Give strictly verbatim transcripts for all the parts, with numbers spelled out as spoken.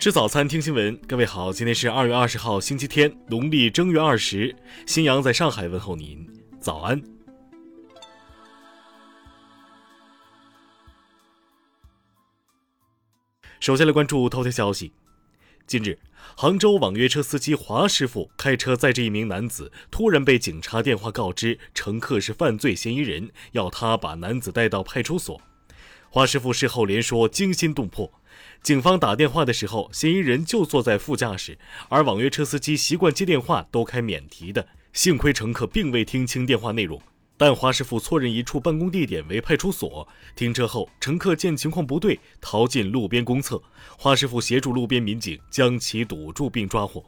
吃早餐，听新闻。各位好，今天是二月二十号，星期天，农历正月二十，新阳在上海问候您，早安。首先来关注头条消息。近日，杭州网约车司机华师傅开车载着一名男子，突然被警察电话告知乘客是犯罪嫌疑人，要他把男子带到派出所。华师傅事后连说惊心动魄，警方打电话的时候，嫌疑人就坐在副驾驶，而网约车司机习惯接电话都开免提的，幸亏乘客并未听清电话内容。但华师傅错认一处办公地点为派出所，停车后乘客见情况不对，逃进路边公厕，华师傅协助路边民警将其堵住并抓获。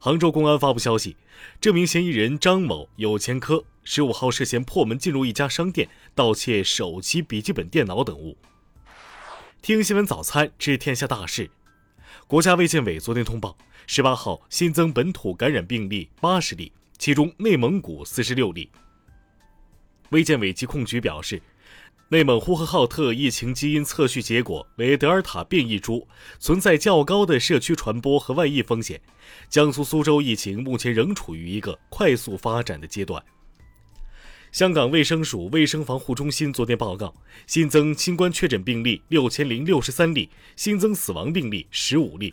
杭州公安发布消息，这名嫌疑人张某有前科，十五号涉嫌破门进入一家商店，盗窃手机、笔记本电脑等物。听新闻早餐，知天下大事。国家卫健委昨天通报，十八号新增本土感染病例八十例，其中内蒙古四十六例。卫健委疾控局表示，内蒙呼和浩特疫情基因测序结果为德尔塔变异株，存在较高的社区传播和外溢风险。江苏苏州疫情目前仍处于一个快速发展的阶段。香港卫生署卫生防护中心昨天报告，新增新冠确诊病例六千零六十三例，新增死亡病例十五例，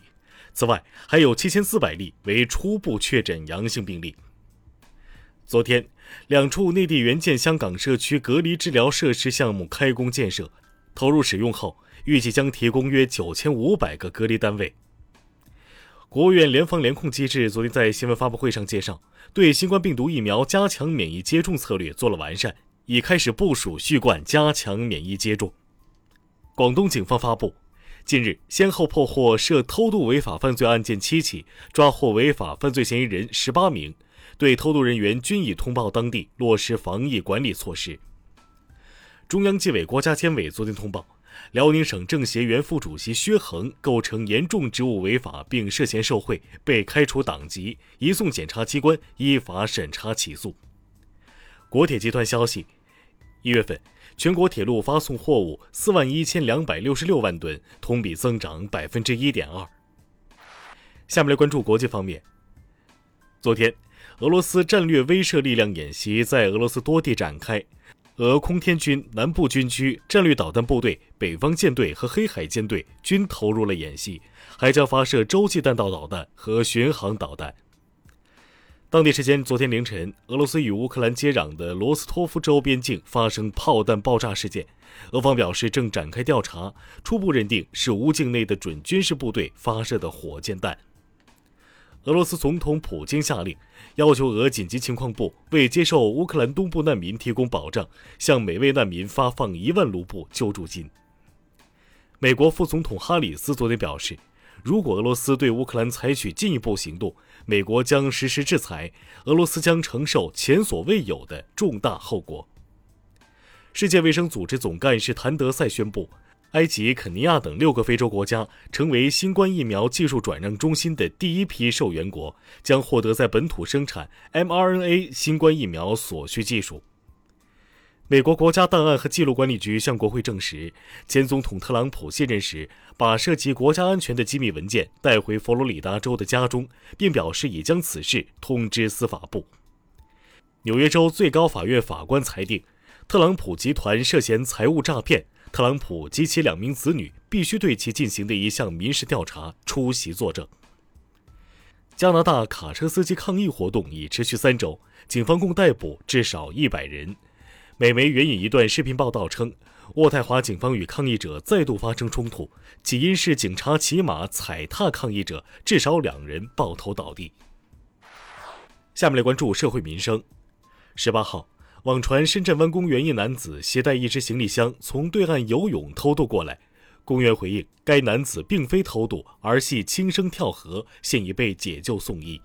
此外还有七千四百例为初步确诊阳性病例。昨天，两处内地援建香港社区隔离治疗设施项目开工建设，投入使用后，预计将提供约九千五百个隔离单位。国务院联防联控机制昨天在新闻发布会上介绍，对新冠病毒疫苗加强免疫接种策略做了完善，已开始部署序贯加强免疫接种。广东警方发布，近日先后破获涉偷渡违法犯罪案件七起，抓获违法犯罪嫌疑人十八名，对偷渡人员均已通报当地，落实防疫管理措施。中央纪委国家监委昨天通报，辽宁省政协原副主席薛恒构成严重职务违法并涉嫌受贿，被开除党籍，移送检察机关依法审查起诉。国铁集团消息，一月份全国铁路发送货物四万一千两百六十六万吨，同比增长百分之一点二。下面来关注国际方面。昨天，俄罗斯战略威慑力量演习在俄罗斯多地展开，俄空天军、南部军区、战略导弹部队、北方舰队和黑海舰队均投入了演习，还将发射洲际弹道导弹和巡航导弹。当地时间昨天凌晨，俄罗斯与乌克兰接壤的罗斯托夫州边境发生炮弹爆炸事件，俄方表示正展开调查，初步认定是乌境内的准军事部队发射的火箭弹。俄罗斯总统普京下令，要求俄紧急情况部为接受乌克兰东部难民提供保障，向每位难民发放一万卢布救助金。美国副总统哈里斯昨天表示，如果俄罗斯对乌克兰采取进一步行动，美国将实施制裁，俄罗斯将承受前所未有的重大后果。世界卫生组织总干事谭德赛宣布，埃及、肯尼亚等六个非洲国家成为新冠疫苗技术转让中心的第一批受援国，将获得在本土生产 M R N A 新冠疫苗所需技术。美国国家档案和记录管理局向国会证实，前总统特朗普卸任时，把涉及国家安全的机密文件带回佛罗里达州的家中，并表示已将此事通知司法部。纽约州最高法院法官裁定，特朗普集团涉嫌财务诈骗，特朗普及其两名子女必须对其进行的一项民事调查出席作证。加拿大卡车司机抗议活动已持续三周，警方共逮捕至少一百人。美媒援引一段视频报道称，渥太华警方与抗议者再度发生冲突，起因是警察骑马踩踏抗议者，至少两人抱头倒地。下面来关注社会民生。十八号，网传深圳湾公园一男子携带一只行李箱从对岸游泳偷渡过来，公园回应该男子并非偷渡，而系轻生跳河，现已被解救送医。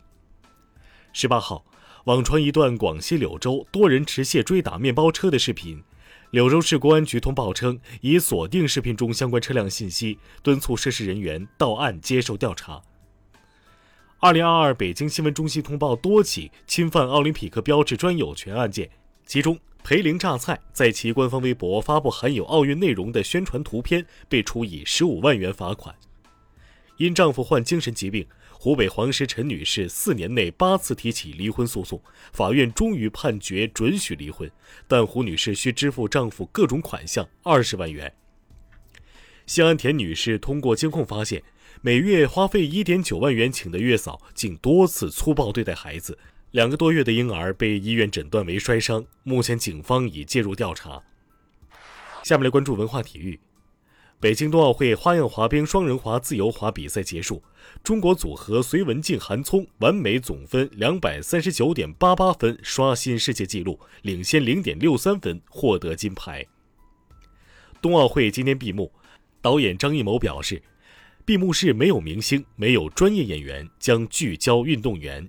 十八号，网传一段广西柳州多人持械追打面包车的视频，柳州市公安局通报称，已锁定视频中相关车辆信息，敦促涉事人员到案接受调查。二零二二北京新闻中心通报多起侵犯奥林匹克标志专有权案件，其中裴玲榨菜在其官方微博发布含有奥运内容的宣传图片，被处以十五万元罚款。因丈夫患精神疾病，湖北黄石陈女士四年内八次提起离婚诉讼，法院终于判决准许离婚，但胡女士需支付丈夫各种款项二十万元。西安田女士通过监控发现，每月花费 一点九万元请的月嫂竟多次粗暴对待孩子，两个多月的婴儿被医院诊断为摔伤，目前警方已介入调查。下面来关注文化体育。北京冬奥会花样滑冰双人滑自由滑比赛结束，中国组合隋文静、韩聪完美总分 二百三十九点八八 分，刷新世界纪录，领先 零点六三 分，获得金牌。冬奥会今天闭幕，导演张艺谋表示，闭幕式没有明星，没有专业演员，将聚焦运动员。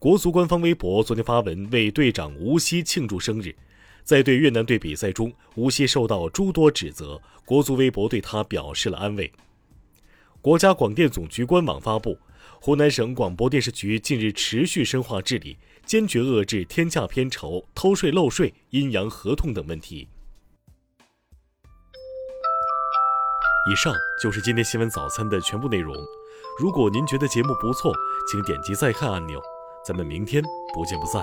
国足官方微博昨天发文为队长吴曦庆祝生日。在对越南队比赛中，吴曦受到诸多指责，国足微博对他表示了安慰。国家广电总局官网发布，湖南省广播电视局近日持续深化治理，坚决遏制天价片酬、偷税漏税、阴阳合同等问题。以上就是今天新闻早餐的全部内容。如果您觉得节目不错，请点击再看按钮。咱们明天不见不散。